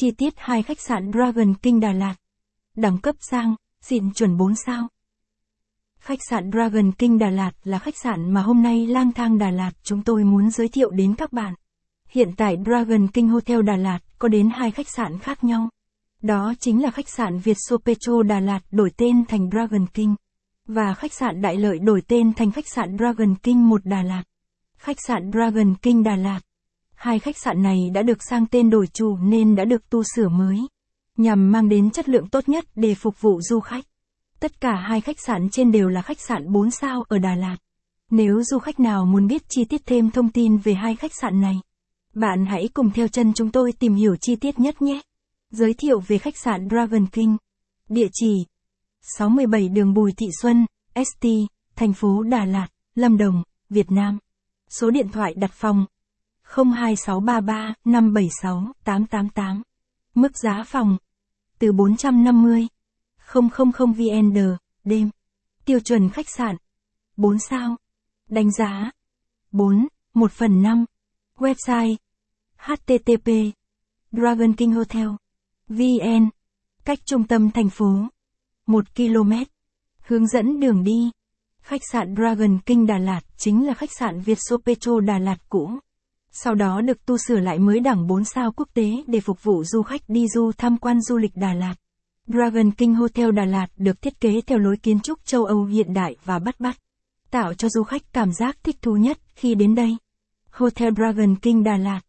Chi tiết 2 khách sạn Dragon King Đà Lạt. Đẳng cấp sang, xịn chuẩn 4 sao. Khách sạn Dragon King Đà Lạt là khách sạn mà hôm nay Lang Thang Đà Lạt chúng tôi muốn giới thiệu đến các bạn. Hiện tại Dragon King Hotel Đà Lạt có đến 2 khách sạn khác nhau. Đó chính là khách sạn Vietsovpetro Đà Lạt đổi tên thành Dragon King và khách sạn Đại Lợi đổi tên thành khách sạn Dragon King 1 Đà Lạt. Khách sạn Dragon King Đà Lạt. 2 khách sạn này đã được sang tên đổi chủ nên đã được tu sửa mới, nhằm mang đến chất lượng tốt nhất để phục vụ du khách. Tất cả 2 khách sạn trên đều là khách sạn 4 sao ở Đà Lạt. Nếu du khách nào muốn biết chi tiết thêm thông tin về 2 khách sạn này, bạn hãy cùng theo chân chúng tôi tìm hiểu chi tiết nhất nhé. Giới thiệu về khách sạn Dragon King. Địa chỉ: 67 đường Bùi Thị Xuân, ST, thành phố Đà Lạt, Lâm Đồng, Việt Nam. Số điện thoại đặt phòng: 02633 576 888. Mức giá phòng: từ 450.000 VND, đêm. Tiêu chuẩn khách sạn: 4 sao. Đánh giá: 4/5. Website: http://dragonkinghotel.vn. Cách trung tâm thành phố 1 km. Hướng dẫn đường đi. Khách sạn Dragon King Đà Lạt chính là khách sạn Vietsovpetro Đà Lạt cũ, sau đó được tu sửa lại mới đẳng 4 sao quốc tế để phục vụ du khách đi du tham quan du lịch Đà Lạt. Dragon King Hotel Đà Lạt được thiết kế theo lối kiến trúc châu Âu hiện đại và bắt mắt, tạo cho du khách cảm giác thích thú nhất khi đến đây. Hotel Dragon King Đà Lạt.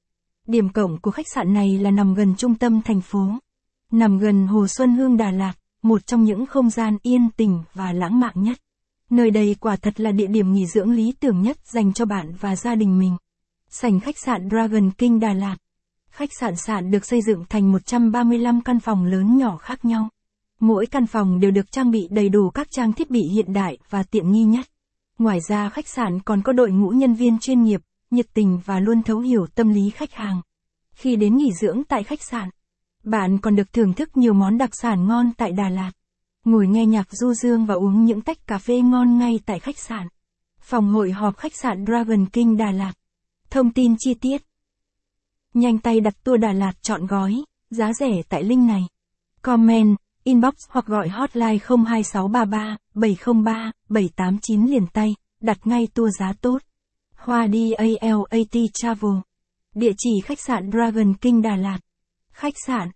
Điểm cộng của khách sạn này là nằm gần trung tâm thành phố, nằm gần Hồ Xuân Hương Đà Lạt, một trong những không gian yên tĩnh và lãng mạn nhất. Nơi đây quả thật là địa điểm nghỉ dưỡng lý tưởng nhất dành cho bạn và gia đình mình. Sảnh khách sạn Dragon King Đà Lạt. Khách sạn được xây dựng thành 135 căn phòng lớn nhỏ khác nhau. Mỗi căn phòng đều được trang bị đầy đủ các trang thiết bị hiện đại và tiện nghi nhất. Ngoài ra khách sạn còn có đội ngũ nhân viên chuyên nghiệp, nhiệt tình và luôn thấu hiểu tâm lý khách hàng. Khi đến nghỉ dưỡng tại khách sạn, bạn còn được thưởng thức nhiều món đặc sản ngon tại Đà Lạt, ngồi nghe nhạc du dương và uống những tách cà phê ngon ngay tại khách sạn. Phòng hội họp khách sạn Dragon King Đà Lạt. Thông tin chi tiết. Nhanh tay đặt tour Đà Lạt trọn gói, giá rẻ tại link này. Comment, inbox hoặc gọi hotline 02633 703 789 liền tay, đặt ngay tour giá tốt. Hoa đi alat travel. Địa chỉ khách sạn Dragon King Đà Lạt. Khách sạn